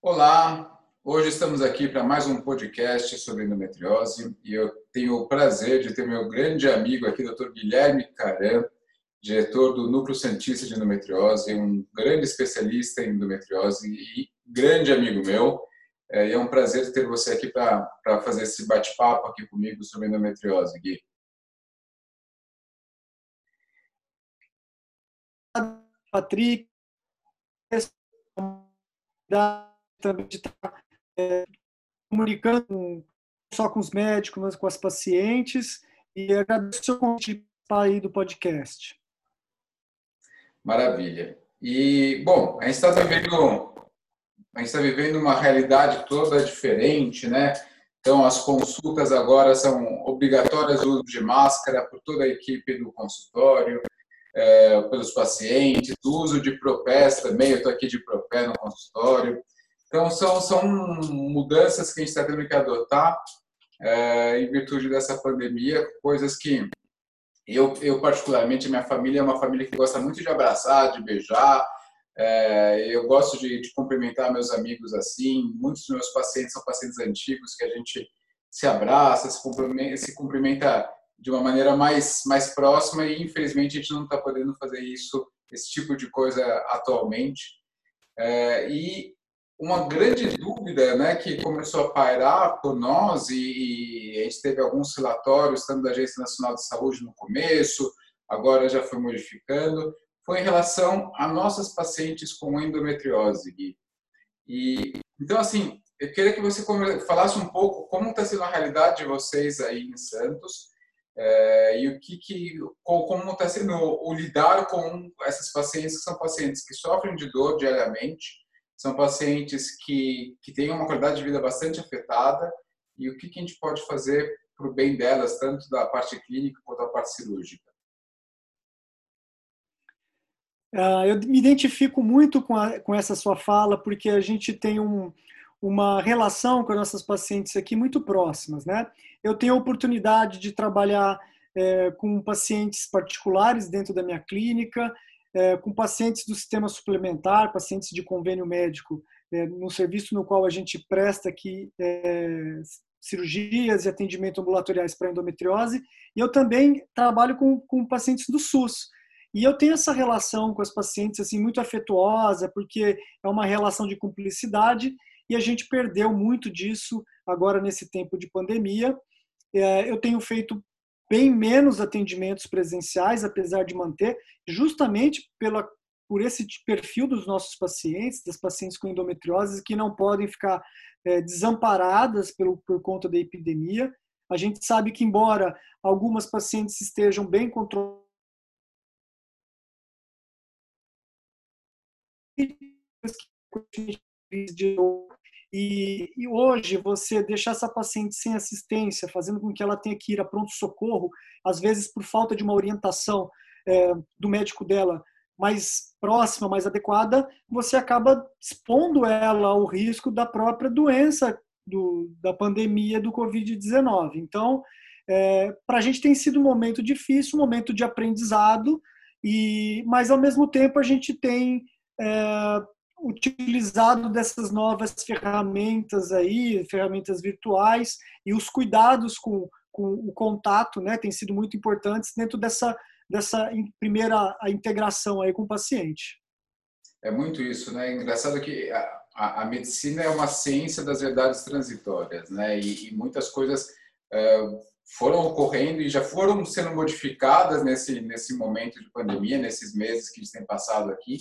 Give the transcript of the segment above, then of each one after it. Olá, hoje estamos aqui para mais um podcast sobre endometriose e eu tenho o prazer de ter meu grande amigo aqui, Dr. Guilherme Karam, diretor do Núcleo Santista de Endometriose, um grande especialista em endometriose e grande amigo meu. E é um prazer ter você aqui para fazer esse bate-papo aqui comigo sobre endometriose, Gui. Patrick, também de estar comunicando não só com os médicos, mas com as pacientes, e agradeço o convite aí do podcast. Maravilha. E, bom, a gente está vivendo uma realidade toda diferente, né? Então, as consultas agora são obrigatórias o uso de máscara por toda a equipe do consultório, pelos pacientes, o uso de propés também, eu estou aqui de propé no consultório. Então, são mudanças que a gente está tendo que adotar em virtude dessa pandemia, coisas que eu particularmente, minha família é uma família que gosta muito de abraçar, de beijar, eu gosto de cumprimentar meus amigos assim, muitos dos meus pacientes são pacientes antigos que a gente se abraça, se cumprimenta de uma maneira mais próxima e, infelizmente, a gente não está podendo fazer isso, esse tipo de coisa atualmente. E uma grande dúvida, né, que começou a pairar por nós e a gente teve alguns relatórios, tanto da Agência Nacional de Saúde no começo, agora já foi modificando, foi em relação a nossas pacientes com endometriose, Gui. Então, assim, eu queria que você falasse um pouco como está sendo a realidade de vocês aí em Santos e como está sendo o lidar com essas pacientes que são pacientes que sofrem de dor diariamente, são pacientes que têm uma qualidade de vida bastante afetada e o que a gente pode fazer para o bem delas, tanto da parte clínica quanto da parte cirúrgica. Eu me identifico muito com essa sua fala, porque a gente tem uma relação com as nossas pacientes aqui muito próximas, né? Eu tenho a oportunidade de trabalhar com pacientes particulares dentro da minha clínica, com pacientes do sistema suplementar, pacientes de convênio médico, no serviço no qual a gente presta aqui cirurgias e atendimento ambulatoriais para endometriose, e eu também trabalho com pacientes do SUS. E eu tenho essa relação com as pacientes assim, muito afetuosa, porque é uma relação de cumplicidade, e a gente perdeu muito disso agora nesse tempo de pandemia. Eu tenho feito bem menos atendimentos presenciais, apesar de manter, justamente por esse perfil dos nossos pacientes, das pacientes com endometriose, que não podem ficar desamparadas por conta da epidemia. A gente sabe que, embora algumas pacientes estejam bem controladas, e hoje você deixar essa paciente sem assistência, fazendo com que ela tenha que ir a pronto-socorro, às vezes por falta de uma orientação do médico dela mais próxima, mais adequada, você acaba expondo ela ao risco da própria doença, da pandemia do COVID-19. Então, para a gente tem sido um momento difícil, um momento de aprendizado, mas ao mesmo tempo a gente tem utilizado dessas novas ferramentas aí, ferramentas virtuais, e os cuidados com o contato, né, têm sido muito importantes dentro dessa primeira a integração aí com o paciente. É muito isso, né? Engraçado que a medicina é uma ciência das verdades transitórias, né? E muitas coisas foram ocorrendo e já foram sendo modificadas nesse momento de pandemia, nesses meses que a gente tem passado aqui.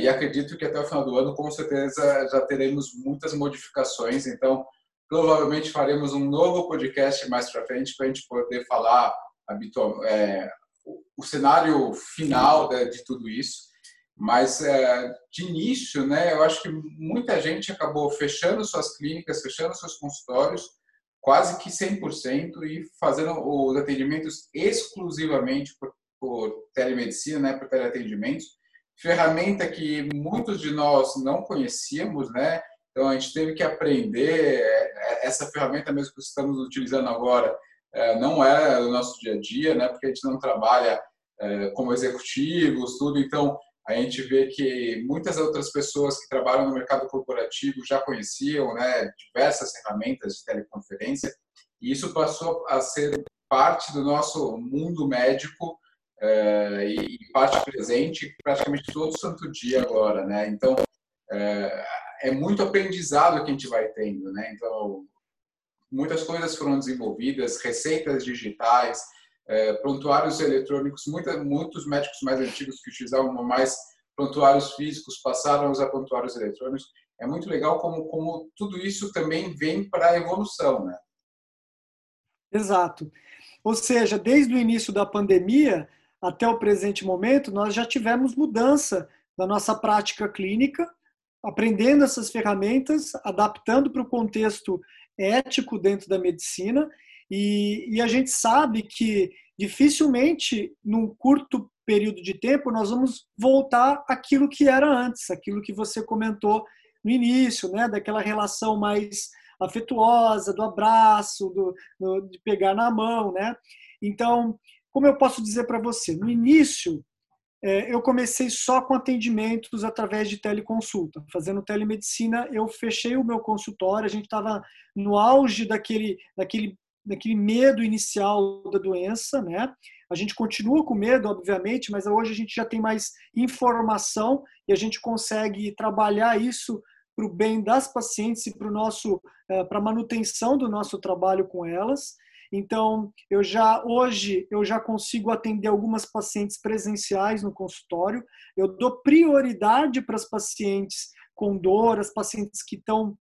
E acredito que até o final do ano, com certeza, já teremos muitas modificações. Então, provavelmente faremos um novo podcast mais para frente para a gente poder falar o cenário final de tudo isso. Mas, de início, né, eu acho que muita gente acabou fechando suas clínicas, fechando seus consultórios, quase que 100%, e fazendo os atendimentos exclusivamente por telemedicina, né, por teleatendimentos. Ferramenta que muitos de nós não conhecíamos, né? Então, a gente teve que aprender. Essa ferramenta mesmo que estamos utilizando agora não é o nosso dia a dia, né? Porque a gente não trabalha como executivos, tudo. Então, A gente vê que muitas outras pessoas que trabalham no mercado corporativo já conheciam, né, diversas ferramentas de teleconferência, e isso passou a ser parte do nosso mundo médico e parte presente praticamente todo santo dia agora, né? Então, é muito aprendizado que a gente vai tendo, né? Então, muitas coisas foram desenvolvidas, receitas digitais, prontuários eletrônicos, muitos médicos mais antigos que utilizavam mais prontuários físicos passaram a usar prontuários eletrônicos. É muito legal como tudo isso também vem para a evolução, né? Exato. Ou seja, desde o início da pandemia até o presente momento, nós já tivemos mudança na nossa prática clínica, aprendendo essas ferramentas, adaptando para o contexto ético dentro da medicina. E a gente sabe que dificilmente, num curto período de tempo, nós vamos voltar àquilo que era antes, aquilo que você comentou no início, né? Daquela relação mais afetuosa, do abraço, de pegar na mão, né? Então, como eu posso dizer para você? No início, eu comecei só com atendimentos através de teleconsulta. Fazendo telemedicina, eu fechei o meu consultório, a gente estava no auge daquele medo inicial da doença, né? A gente continua com medo, obviamente, mas hoje a gente já tem mais informação e a gente consegue trabalhar isso para o bem das pacientes e para a manutenção do nosso trabalho com elas. Então, hoje eu já consigo atender algumas pacientes presenciais no consultório. Eu dou prioridade para as pacientes com dor, as pacientes que estão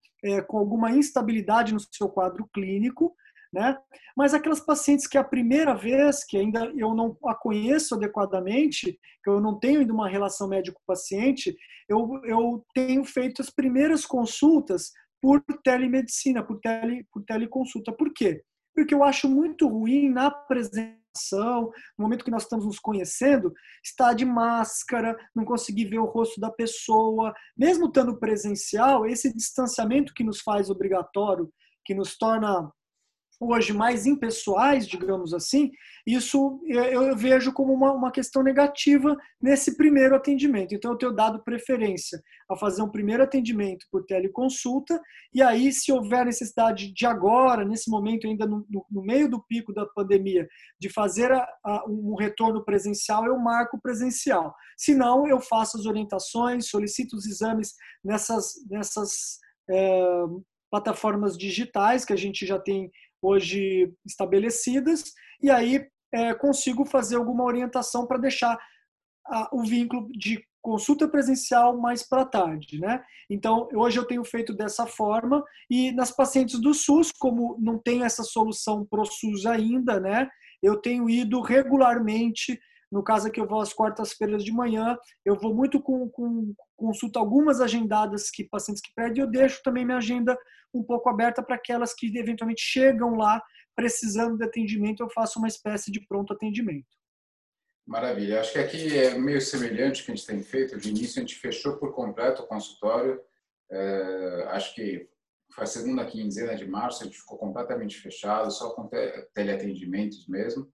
com alguma instabilidade no seu quadro clínico, né? Mas aquelas pacientes que a primeira vez, que ainda eu não a conheço adequadamente, que eu não tenho ainda uma relação médico-paciente, eu tenho feito as primeiras consultas por telemedicina, por teleconsulta. Por quê? Porque eu acho muito ruim na apresentação, no momento que nós estamos nos conhecendo, estar de máscara, não conseguir ver o rosto da pessoa. Mesmo estando presencial, esse distanciamento que nos faz obrigatório, que nos torna hoje mais impessoais, digamos assim, isso eu vejo como uma questão negativa nesse primeiro atendimento. Então, eu tenho dado preferência a fazer um primeiro atendimento por teleconsulta, e aí, se houver necessidade de agora, nesse momento, ainda no meio do pico da pandemia, de fazer um retorno presencial, eu marco presencial. Se não, eu faço as orientações, solicito os exames nessas plataformas digitais que a gente já tem hoje estabelecidas, e aí consigo fazer alguma orientação para deixar o vínculo de consulta presencial mais para tarde, né? Então, hoje eu tenho feito dessa forma, e nas pacientes do SUS, como não tem essa solução pro SUS ainda, né? Eu tenho ido regularmente, no caso aqui eu vou às quartas-feiras de manhã, eu vou muito com consulta, algumas agendadas que pacientes que perdem, eu deixo também minha agenda um pouco aberta para aquelas que eventualmente chegam lá precisando de atendimento, eu faço uma espécie de pronto atendimento. Maravilha, acho que aqui é meio semelhante o que a gente tem feito, de início a gente fechou por completo o consultório, acho que foi a segunda quinzena de março, a gente ficou completamente fechado, só com teleatendimentos mesmo.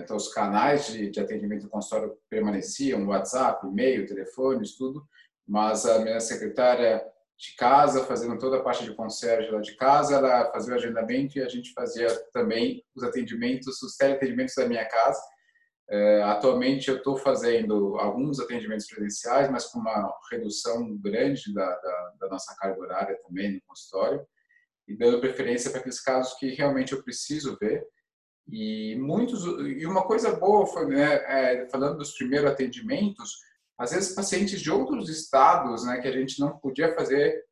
Então, os canais de atendimento do consultório permaneciam, WhatsApp, e-mail, telefones, tudo, mas a minha secretária de casa, fazendo toda a parte de concierge lá de casa, ela fazia o agendamento e a gente fazia também os atendimentos, os teleatendimentos da minha casa. Atualmente, eu estou fazendo alguns atendimentos presenciais, mas com uma redução grande da nossa carga horária também no consultório, e dando preferência para aqueles casos que realmente eu preciso ver. E uma coisa boa foi, né, falando dos primeiros atendimentos, às vezes pacientes de outros estados, né, que a gente não podia fazer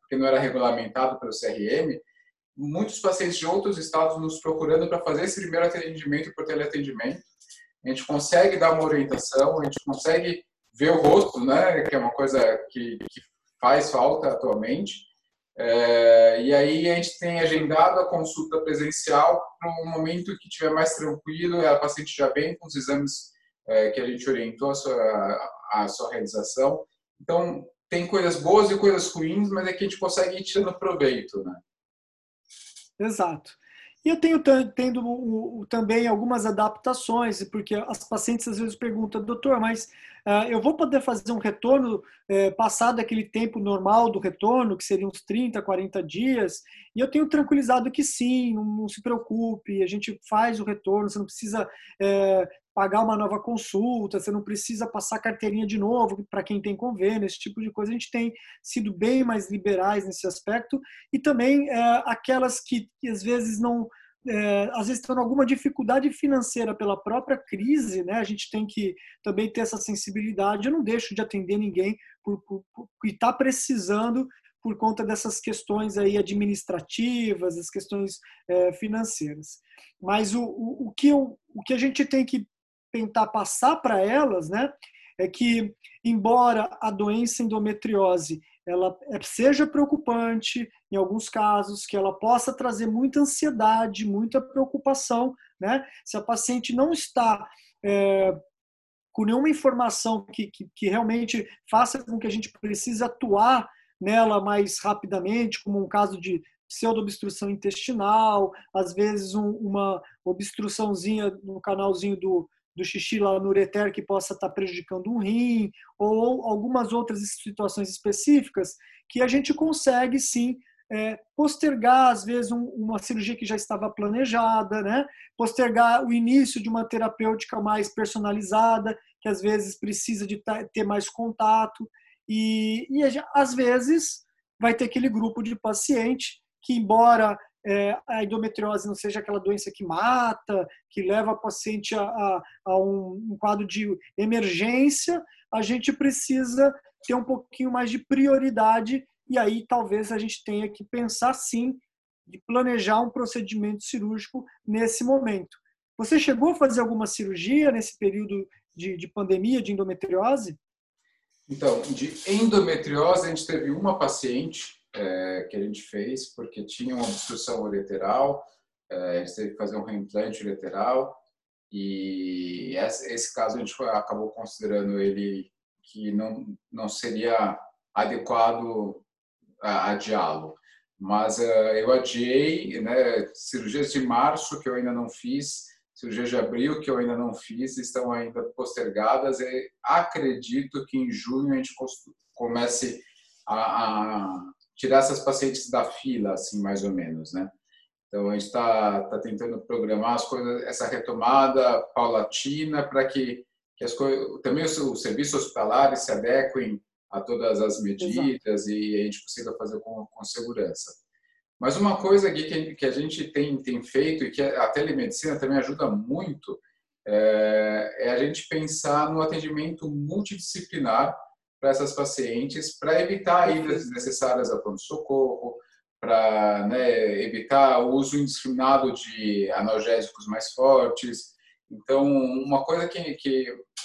porque não era regulamentado pelo CRM, muitos pacientes de outros estados nos procurando para fazer esse primeiro atendimento por teleatendimento. A gente consegue dar uma orientação, a gente consegue ver o rosto, né, que é uma coisa que faz falta atualmente. E aí a gente tem agendado a consulta presencial para um momento que estiver mais tranquilo, a paciente já vem com os exames que a gente orientou a sua realização. Então, tem coisas boas e coisas ruins, mas é que a gente consegue ir tirando proveito, né? Exato. E eu tenho tendo também algumas adaptações, porque as pacientes às vezes perguntam, doutor, mas eu vou poder fazer um retorno passado aquele tempo normal do retorno, que seria uns 30, 40 dias? E eu tenho tranquilizado que sim, não se preocupe, a gente faz o retorno, você não precisa pagar uma nova consulta, você não precisa passar carteirinha de novo para quem tem convênio, esse tipo de coisa. A gente tem sido bem mais liberais nesse aspecto. E também aquelas que às vezes não... às vezes estão em alguma dificuldade financeira pela própria crise, né? A gente tem que também ter essa sensibilidade. Eu não deixo de atender ninguém que está precisando por conta dessas questões aí administrativas, as questões financeiras. Mas o que a gente tem que tentar passar para elas, né, é que, embora a doença endometriose ela seja preocupante, em alguns casos, que ela possa trazer muita ansiedade, muita preocupação, né? Se a paciente não está com nenhuma informação que realmente faça com que a gente precise atuar nela mais rapidamente, como um caso de pseudo-obstrução intestinal, às vezes uma obstruçãozinha no canalzinho do xixi lá no ureter que possa estar prejudicando um rim, ou algumas outras situações específicas, que a gente consegue sim postergar, às vezes, uma cirurgia que já estava planejada, né? Postergar o início de uma terapêutica mais personalizada, que às vezes precisa de ter mais contato, e às vezes vai ter aquele grupo de paciente que, embora a endometriose não seja aquela doença que mata, que leva a paciente a um quadro de emergência, a gente precisa ter um pouquinho mais de prioridade, e aí talvez a gente tenha que pensar sim, de planejar um procedimento cirúrgico nesse momento. Você chegou a fazer alguma cirurgia nesse período de pandemia, de endometriose? Então, de endometriose a gente teve uma paciente que a gente fez, porque tinha uma obstrução ureteral, a gente teve que fazer um reimplante ureteral, e esse caso a gente acabou considerando ele que não seria adequado adiá-lo. Mas eu adiei, né, cirurgias de março que eu ainda não fiz, cirurgias de abril que eu ainda não fiz, estão ainda postergadas, e acredito que em junho a gente comece a tirar essas pacientes da fila, assim, mais ou menos, né? Então, a gente está tentando programar as coisas, essa retomada paulatina, para que as coisas, também os serviços hospitalares se adequem a todas as medidas. Exato. E a gente consiga fazer com segurança. Mas uma coisa aqui que a gente tem feito, e que a telemedicina também ajuda muito, é a gente pensar no atendimento multidisciplinar para essas pacientes, para evitar idas desnecessárias a pronto-socorro, para, né, evitar o uso indiscriminado de analgésicos mais fortes. Então, uma coisa que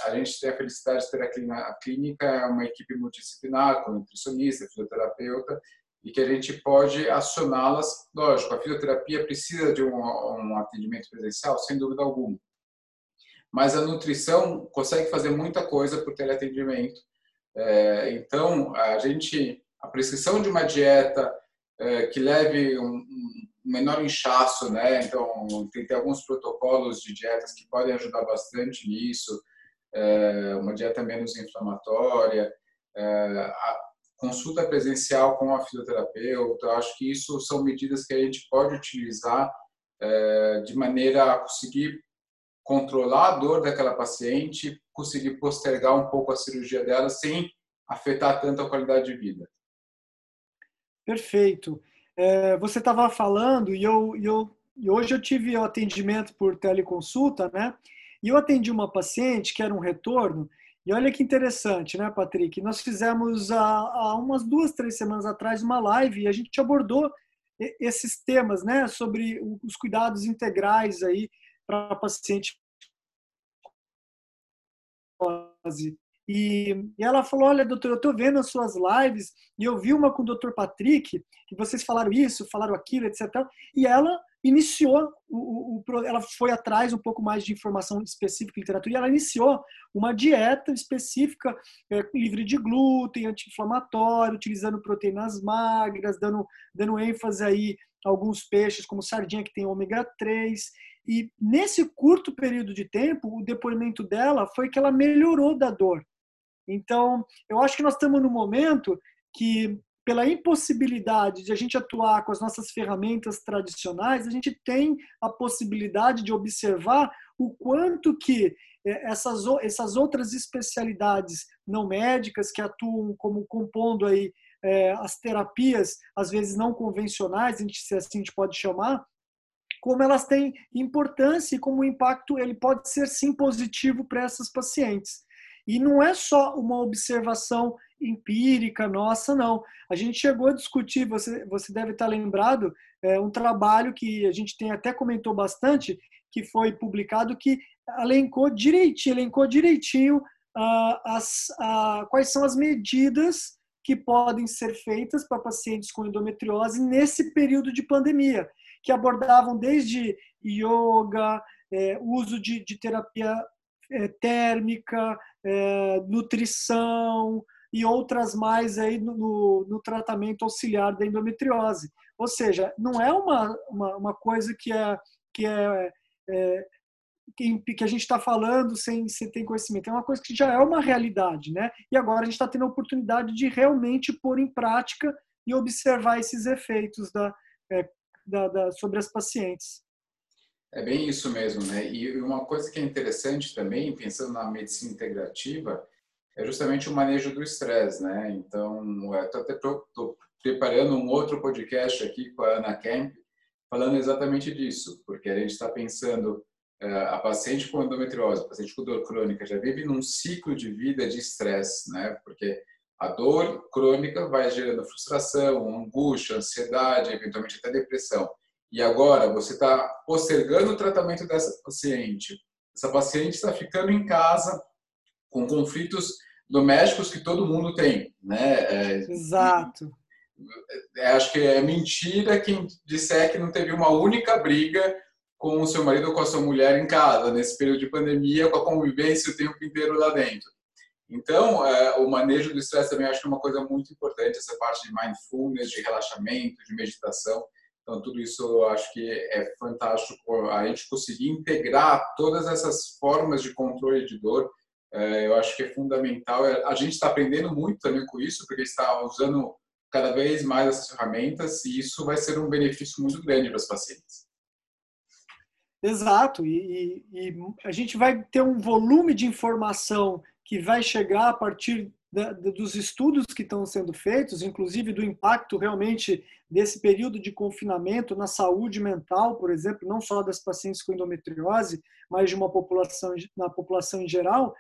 a gente tem a felicidade de ter a clínica é uma equipe multidisciplinar, com nutricionista, fisioterapeuta, e que a gente pode acioná-las. Lógico, a fisioterapia precisa de um atendimento presencial, sem dúvida alguma. Mas a nutrição consegue fazer muita coisa por teleatendimento. Então, a prescrição de uma dieta que leve um menor inchaço, né? Então, tem alguns protocolos de dietas que podem ajudar bastante nisso, uma dieta menos inflamatória, a consulta presencial com a fisioterapeuta. Acho que isso são medidas que a gente pode utilizar de maneira a conseguir controlar a dor daquela paciente, conseguir postergar um pouco a cirurgia dela sem afetar tanto a qualidade de vida. Perfeito. Você estava falando, e hoje eu tive o atendimento por teleconsulta, né? E eu atendi uma paciente que era um retorno, e olha que interessante, né, Patrick? Nós fizemos há umas 2, 3 semanas atrás uma live, e a gente abordou esses temas, né, sobre os cuidados integrais aí para paciente. E ela falou, olha, doutor, eu estou vendo as suas lives, e eu vi uma com o doutor Patrick, que vocês falaram isso, falaram aquilo, etc. E ela iniciou, ela foi atrás um pouco mais de informação específica em literatura, e ela iniciou uma dieta específica, livre de glúten, anti-inflamatório, utilizando proteínas magras, dando ênfase aí alguns peixes, como sardinha, que tem ômega 3. E nesse curto período de tempo, o depoimento dela foi que ela melhorou da dor. Então, eu acho que nós estamos num momento que, pela impossibilidade de a gente atuar com as nossas ferramentas tradicionais, a gente tem a possibilidade de observar o quanto que essas outras especialidades não médicas, que atuam como compondo aí as terapias, às vezes não convencionais, se assim a gente pode chamar, como elas têm importância e como o impacto ele pode ser, sim, positivo para essas pacientes. E não é só uma observação empírica nossa, não. A gente chegou a discutir, você deve estar lembrado, um trabalho que a gente até comentou bastante, que foi publicado, que elencou direitinho quais são as medidas que podem ser feitas para pacientes com endometriose nesse período de pandemia, que abordavam desde yoga, uso de terapia térmica, nutrição e outras mais aí no tratamento auxiliar da endometriose. Ou seja, não é uma coisa que a gente está falando sem ter conhecimento. É uma coisa que já é uma realidade, né? E agora a gente está tendo a oportunidade de realmente pôr em prática e observar esses efeitos sobre as pacientes. É bem isso mesmo, né? E uma coisa que é interessante também, pensando na medicina integrativa, é justamente o manejo do estresse, né? Então, estou preparando um outro podcast aqui com a Ana Kemp, falando exatamente disso, porque a gente está pensando a paciente com endometriose, a paciente com dor crônica já vive num ciclo de vida de estresse, né? Porque a dor crônica vai gerando frustração, angústia, ansiedade, eventualmente até depressão. E agora você está postergando o tratamento dessa paciente. Essa paciente está ficando em casa com conflitos domésticos que todo mundo tem, né? Exato. Acho que é mentira quem disser que não teve uma única briga com o seu marido ou com a sua mulher em casa, nesse período de pandemia, com a convivência o tempo inteiro lá dentro. Então, o manejo do estresse também acho que é uma coisa muito importante, essa parte de mindfulness, de relaxamento, de meditação. Então, tudo isso eu acho que é fantástico. A gente conseguir integrar todas essas formas de controle de dor, eu acho que é fundamental. A gente está aprendendo muito também com isso, porque está usando cada vez mais essas ferramentas e isso vai ser um benefício muito grande para os pacientes. Exato, e a gente vai ter um volume de informação que vai chegar a partir dos estudos que estão sendo feitos, inclusive do impacto realmente desse período de confinamento na saúde mental, por exemplo, não só das pacientes com endometriose, mas de na população em geral.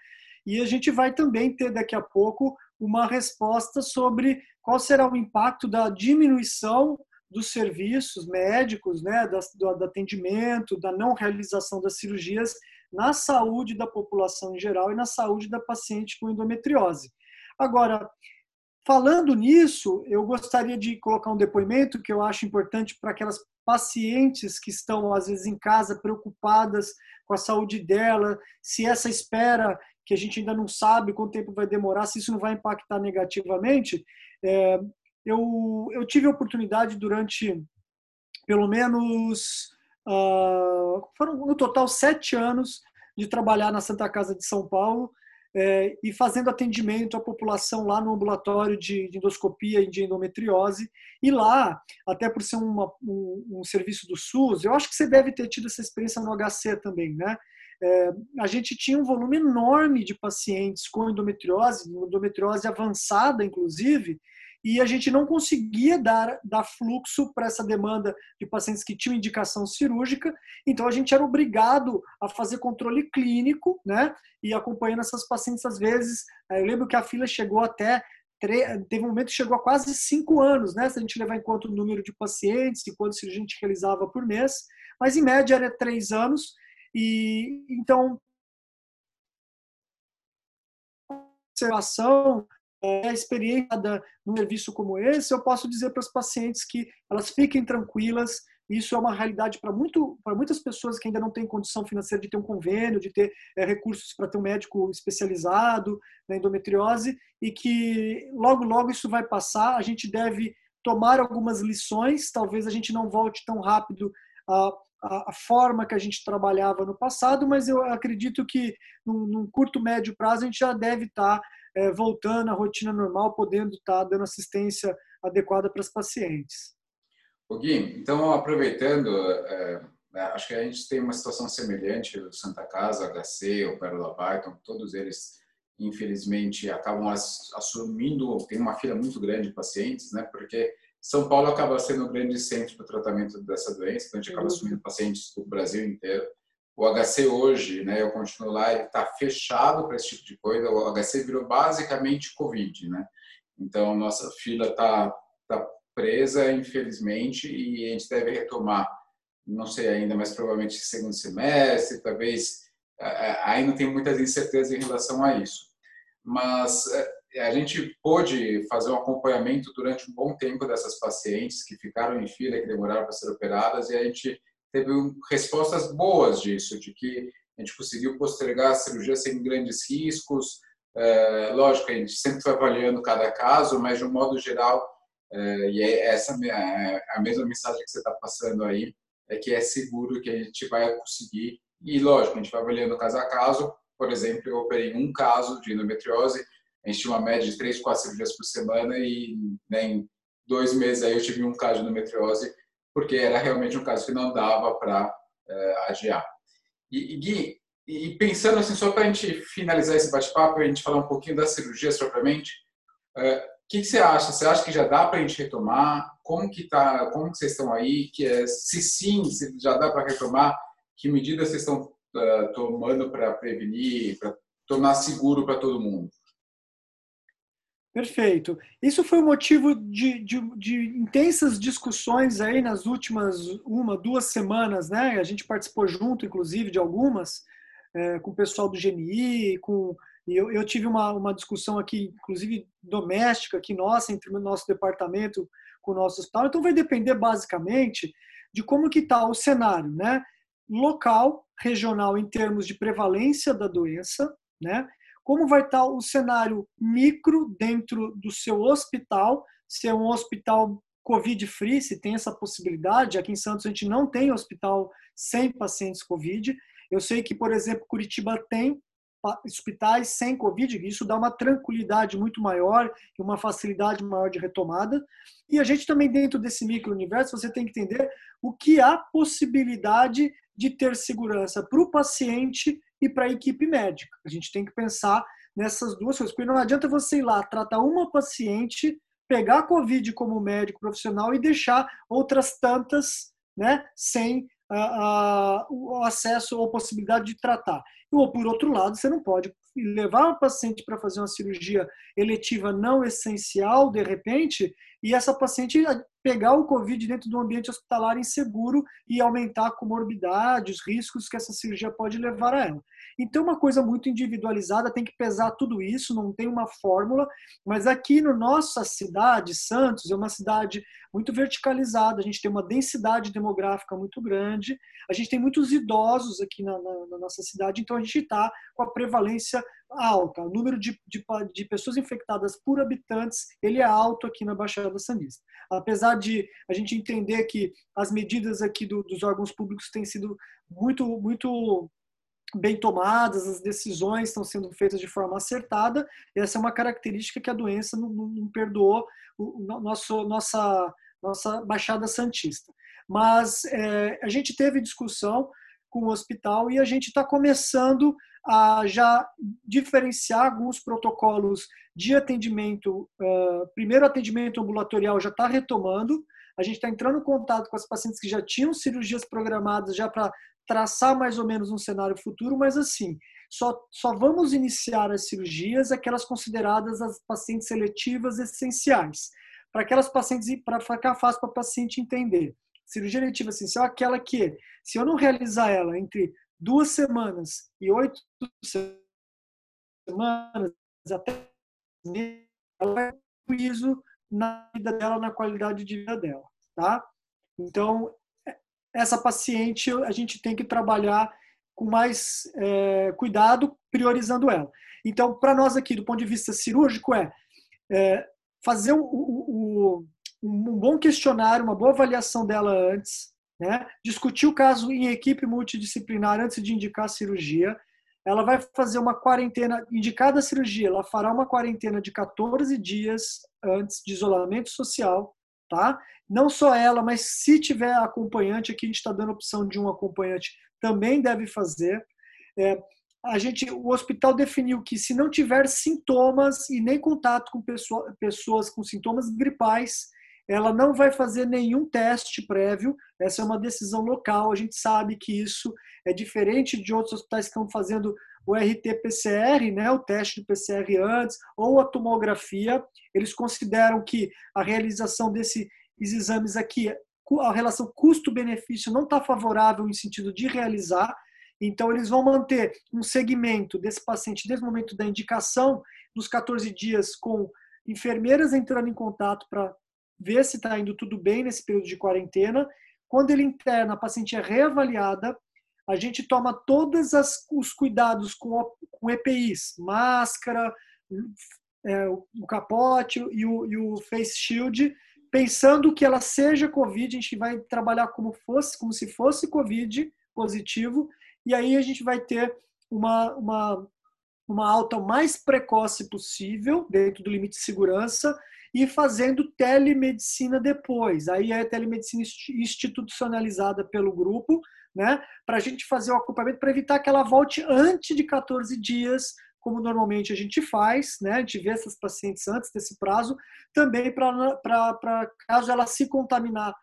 E a gente vai também ter daqui a pouco uma resposta sobre qual será o impacto da diminuição dos serviços médicos, né, do atendimento, da não realização das cirurgias na saúde da população em geral e na saúde da paciente com endometriose. Agora, falando nisso, eu gostaria de colocar um depoimento que eu acho importante para aquelas pacientes que estão, às vezes, em casa, preocupadas com a saúde dela, se essa espera, que a gente ainda não sabe quanto tempo vai demorar, se isso não vai impactar negativamente. Eu tive a oportunidade durante, pelo menos, foram no total 7 anos de trabalhar na Santa Casa de São Paulo, e fazendo atendimento à população lá no ambulatório de endoscopia e de endometriose. E lá, até por ser um serviço do SUS, eu acho que você deve ter tido essa experiência no HC também, né? A gente tinha um volume enorme de pacientes com endometriose avançada, inclusive, e a gente não conseguia dar fluxo para essa demanda de pacientes que tinham indicação cirúrgica, então a gente era obrigado a fazer controle clínico, né? E acompanhando essas pacientes, às vezes, eu lembro que a fila chegou até, teve um momento que chegou a quase 5 anos, né? Se a gente levar em conta o número de pacientes e quantos cirurgiões a gente realizava por mês, mas em média era 3 anos, e então a observação, a experiência num serviço como esse, eu posso dizer para as pacientes que elas fiquem tranquilas. Isso é uma realidade para muitas pessoas que ainda não têm condição financeira de ter um convênio, de ter recursos para ter um médico especializado na endometriose, e que logo, logo isso vai passar. A gente deve tomar algumas lições, talvez a gente não volte tão rápido a forma que a gente trabalhava no passado, mas eu acredito que num curto, médio prazo a gente já deve estar voltando à rotina normal, podendo estar dando assistência adequada para as pacientes. O Gui, então aproveitando, acho que a gente tem uma situação semelhante, o Santa Casa, o HC, o Pérola Paiton, todos eles infelizmente acabam assumindo, tem uma fila muito grande de pacientes, né? Porque São Paulo acaba sendo um grande centro para o tratamento dessa doença, então a gente acaba assumindo pacientes do Brasil inteiro. O HC hoje, né? Eu continuo lá, ele está fechado para esse tipo de coisa. O HC virou basicamente Covid, né? Então nossa fila está presa, infelizmente, e a gente deve retomar, não sei ainda, mas provavelmente segundo semestre, talvez. Ainda tem muitas incertezas em relação a isso. Mas a gente pôde fazer um acompanhamento durante um bom tempo dessas pacientes que ficaram em fila, que demoraram para ser operadas, e a gente teve respostas boas disso, de que a gente conseguiu postergar a cirurgia sem grandes riscos. Lógico, a gente sempre foi avaliando cada caso, mas de um modo geral, e a mesma mensagem que você está passando aí, é que é seguro que a gente vai conseguir. E, lógico, a gente vai avaliando caso a caso. Por exemplo, eu operei um caso de endometriose, a gente tinha uma média de 3, 4 cirurgias por semana e em 2 meses aí eu tive um caso de endometriose, porque era realmente um caso que não dava para adiar. Gui, e pensando assim, só para a gente finalizar esse bate-papo, a gente falar um pouquinho das cirurgias propriamente, o que você acha? Você acha que já dá para a gente retomar? Como que vocês estão aí? Se sim, se já dá para retomar, que medidas vocês estão tomando para prevenir, para tornar seguro para todo mundo? Perfeito. Isso foi o motivo de intensas discussões aí nas últimas 1, 2 semanas, né? A gente participou junto, inclusive, de algumas, com o pessoal do GNI, eu tive uma discussão aqui, inclusive doméstica, aqui nossa, entre o nosso departamento com o nosso hospital. Então vai depender basicamente de como que está o cenário, né? Local, regional, em termos de prevalência da doença, né? Como vai estar o cenário micro dentro do seu hospital, se é um hospital COVID-free, se tem essa possibilidade. Aqui em Santos a gente não tem hospital sem pacientes COVID. Eu sei que, por exemplo, Curitiba tem hospitais sem COVID, isso dá uma tranquilidade muito maior e uma facilidade maior de retomada. E a gente também, dentro desse micro-universo, você tem que entender o que há possibilidade de ter segurança para o paciente e para a equipe médica. A gente tem que pensar nessas duas coisas, porque não adianta você ir lá tratar uma paciente, pegar a COVID como médico profissional e deixar outras tantas, né, sem o acesso ou possibilidade de tratar. Ou, por outro lado, você não pode levar o paciente para fazer uma cirurgia eletiva não essencial, de repente, e essa paciente pegar o COVID dentro de um ambiente hospitalar inseguro e aumentar a comorbidade, os riscos que essa cirurgia pode levar a ela. Então, uma coisa muito individualizada, tem que pesar tudo isso, não tem uma fórmula, mas aqui na nossa cidade, Santos, é uma cidade muito verticalizada, a gente tem uma densidade demográfica muito grande, a gente tem muitos idosos aqui na nossa cidade, então a gente está com a prevalência alta. O número de pessoas infectadas por habitantes, ele é alto aqui na Baixada Santista. Apesar de a gente entender que as medidas aqui dos órgãos públicos têm sido muito bem tomadas, as decisões estão sendo feitas de forma acertada, essa é uma característica que a doença não perdoou nossa Baixada Santista. Mas a gente teve discussão com o hospital e a gente está começando a já diferenciar alguns protocolos de atendimento. Primeiro, atendimento ambulatorial já está retomando, a gente está entrando em contato com as pacientes que já tinham cirurgias programadas já para traçar mais ou menos um cenário futuro, mas assim, só vamos iniciar as cirurgias, aquelas consideradas as pacientes seletivas essenciais, para aquelas pacientes, para ficar fácil para o paciente entender. Cirurgia eletiva essencial é aquela que, se eu não realizar ela entre 2 semanas e 8 semanas, até ela vai ter prejuízo na vida dela, na qualidade de vida dela, tá? Então, essa paciente a gente tem que trabalhar com mais cuidado, priorizando ela. Então, para nós aqui, do ponto de vista cirúrgico, fazer um bom questionário, uma boa avaliação dela antes, né? Discutir o caso em equipe multidisciplinar antes de indicar a cirurgia. Ela vai fazer uma quarentena, indicada a cirurgia, ela fará uma quarentena de 14 dias antes de isolamento social, tá? Não só ela, mas se tiver acompanhante, aqui a gente está dando a opção de um acompanhante, também deve fazer. O hospital definiu que se não tiver sintomas e nem contato com pessoas com sintomas gripais, ela não vai fazer nenhum teste prévio. Essa é uma decisão local. A gente sabe que isso é diferente de outros hospitais que estão fazendo o RT-PCR, né, o teste de PCR antes, ou a tomografia. Eles consideram que a realização desses exames aqui, a relação custo-benefício não está favorável em sentido de realizar. Então, eles vão manter um segmento desse paciente desde o momento da indicação, nos 14 dias, com enfermeiras entrando em contato para ver se está indo tudo bem nesse período de quarentena. Quando ele interna, a paciente é reavaliada, a gente toma todos os cuidados com EPIs, máscara, o capote e o face shield, pensando que ela seja COVID, a gente vai trabalhar como se fosse COVID positivo, e aí a gente vai ter uma alta o mais precoce possível, dentro do limite de segurança, e fazendo telemedicina depois. Aí é a telemedicina institucionalizada pelo grupo, né, para a gente fazer o acompanhamento, para evitar que ela volte antes de 14 dias, como normalmente a gente faz, né, a gente vê essas pacientes antes desse prazo, também para caso ela se contaminar,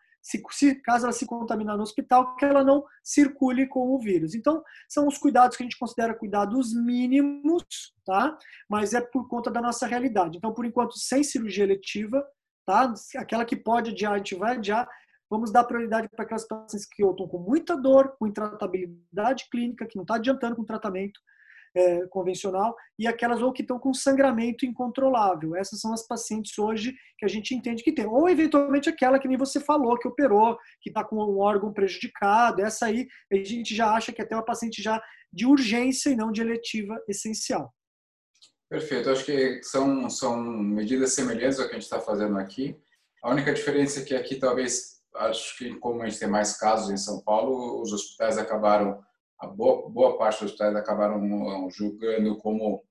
caso ela se contaminar no hospital, que ela não circule com o vírus. Então, são os cuidados que a gente considera cuidados mínimos, tá? Mas é por conta da nossa realidade. Então, por enquanto, sem cirurgia eletiva, tá? Aquela que pode adiar, a gente vai adiar. Vamos dar prioridade para aquelas pacientes que ou estão com muita dor, com intratabilidade clínica, que não está adiantando com tratamento convencional, e aquelas ou que estão com sangramento incontrolável. Essas são as pacientes hoje que a gente entende que tem. Ou, eventualmente, aquela que nem você falou, que operou, que está com um órgão prejudicado. Essa aí, a gente já acha que até uma paciente já de urgência e não de eletiva essencial. Perfeito. Eu acho que são medidas semelhantes ao que a gente está fazendo aqui. A única diferença é que aqui, talvez, acho que como a gente tem mais casos em São Paulo, os hospitais acabaram... A boa parte dos hospitais acabaram julgando como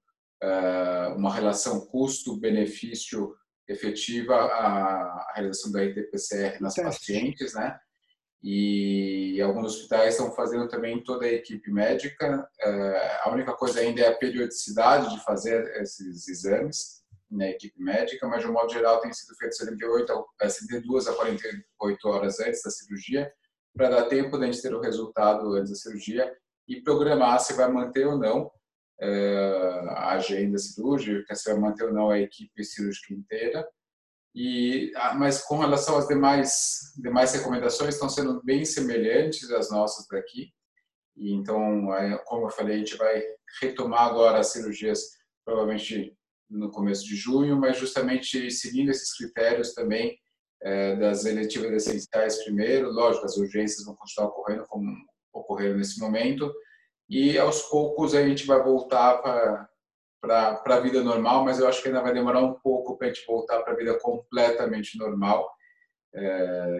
uma relação custo-benefício efetiva a realização da RT-PCR nas pacientes, né? E alguns hospitais estão fazendo também toda a equipe médica. A única coisa ainda é a periodicidade de fazer esses exames na equipe médica, mas de um modo geral tem sido feito 72 a 48 horas antes da cirurgia, para dar tempo de a gente ter o resultado antes da cirurgia e programar se vai manter ou não a agenda cirúrgica, se vai manter ou não a equipe cirúrgica inteira. Mas com relação às demais recomendações, estão sendo bem semelhantes às nossas daqui. E então, como eu falei, a gente vai retomar agora as cirurgias provavelmente no começo de junho, mas justamente seguindo esses critérios também, das eletivas essenciais primeiro, lógico, as urgências vão continuar ocorrendo como ocorreram nesse momento, e aos poucos a gente vai voltar para a vida normal, mas eu acho que ainda vai demorar um pouco para a gente voltar para a vida completamente normal,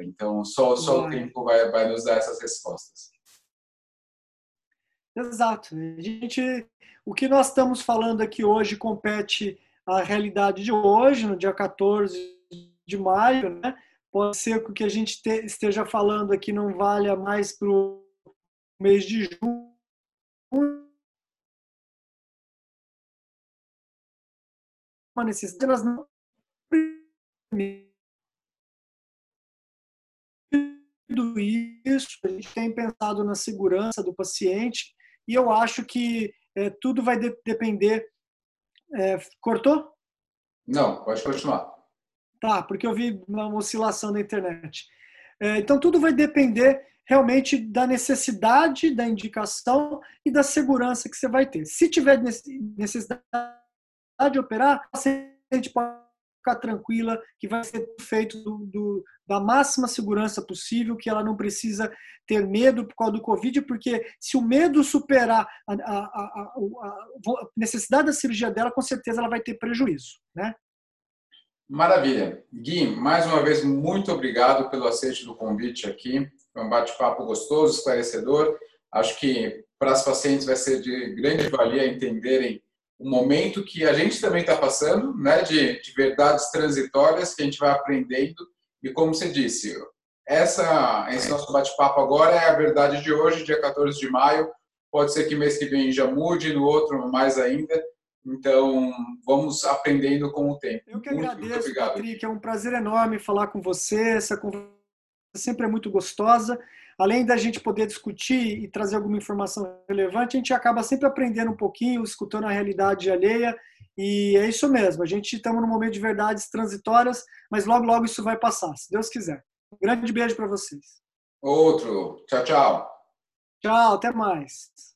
então só o tempo vai nos dar essas respostas. Exato. O que nós estamos falando aqui hoje compete à realidade de hoje, no dia 14 de maio, né? Pode ser que o que a gente esteja falando aqui não valha mais para o mês de junho. Tudo isso, a gente tem pensado na segurança do paciente e eu acho que tudo vai depender. Cortou? Não, pode continuar. Tá, porque eu vi uma oscilação na internet. Então, tudo vai depender realmente da necessidade, da indicação e da segurança que você vai ter. Se tiver necessidade de operar, a paciente pode ficar tranquila que vai ser feito da máxima segurança possível, que ela não precisa ter medo por causa do Covid, porque se o medo superar a necessidade da cirurgia dela, com certeza ela vai ter prejuízo, né? Maravilha. Gui, mais uma vez, muito obrigado pelo aceite do convite aqui. Foi um bate-papo gostoso, esclarecedor. Acho que para as pacientes vai ser de grande valia entenderem o momento que a gente também está passando, né, de verdades transitórias que a gente vai aprendendo. E como você disse, esse nosso bate-papo agora é a verdade de hoje, dia 14 de maio. Pode ser que mês que vem já mude, no outro mais ainda. Então, vamos aprendendo com o tempo. Eu que agradeço, muito obrigado. Patrick. É um prazer enorme falar com você. Essa conversa sempre é muito gostosa. Além da gente poder discutir e trazer alguma informação relevante, a gente acaba sempre aprendendo um pouquinho, escutando a realidade alheia. E é isso mesmo. A gente estamos num momento de verdades transitórias, mas logo, logo isso vai passar, se Deus quiser. Um grande beijo para vocês. Outro. Tchau, tchau. Tchau, até mais.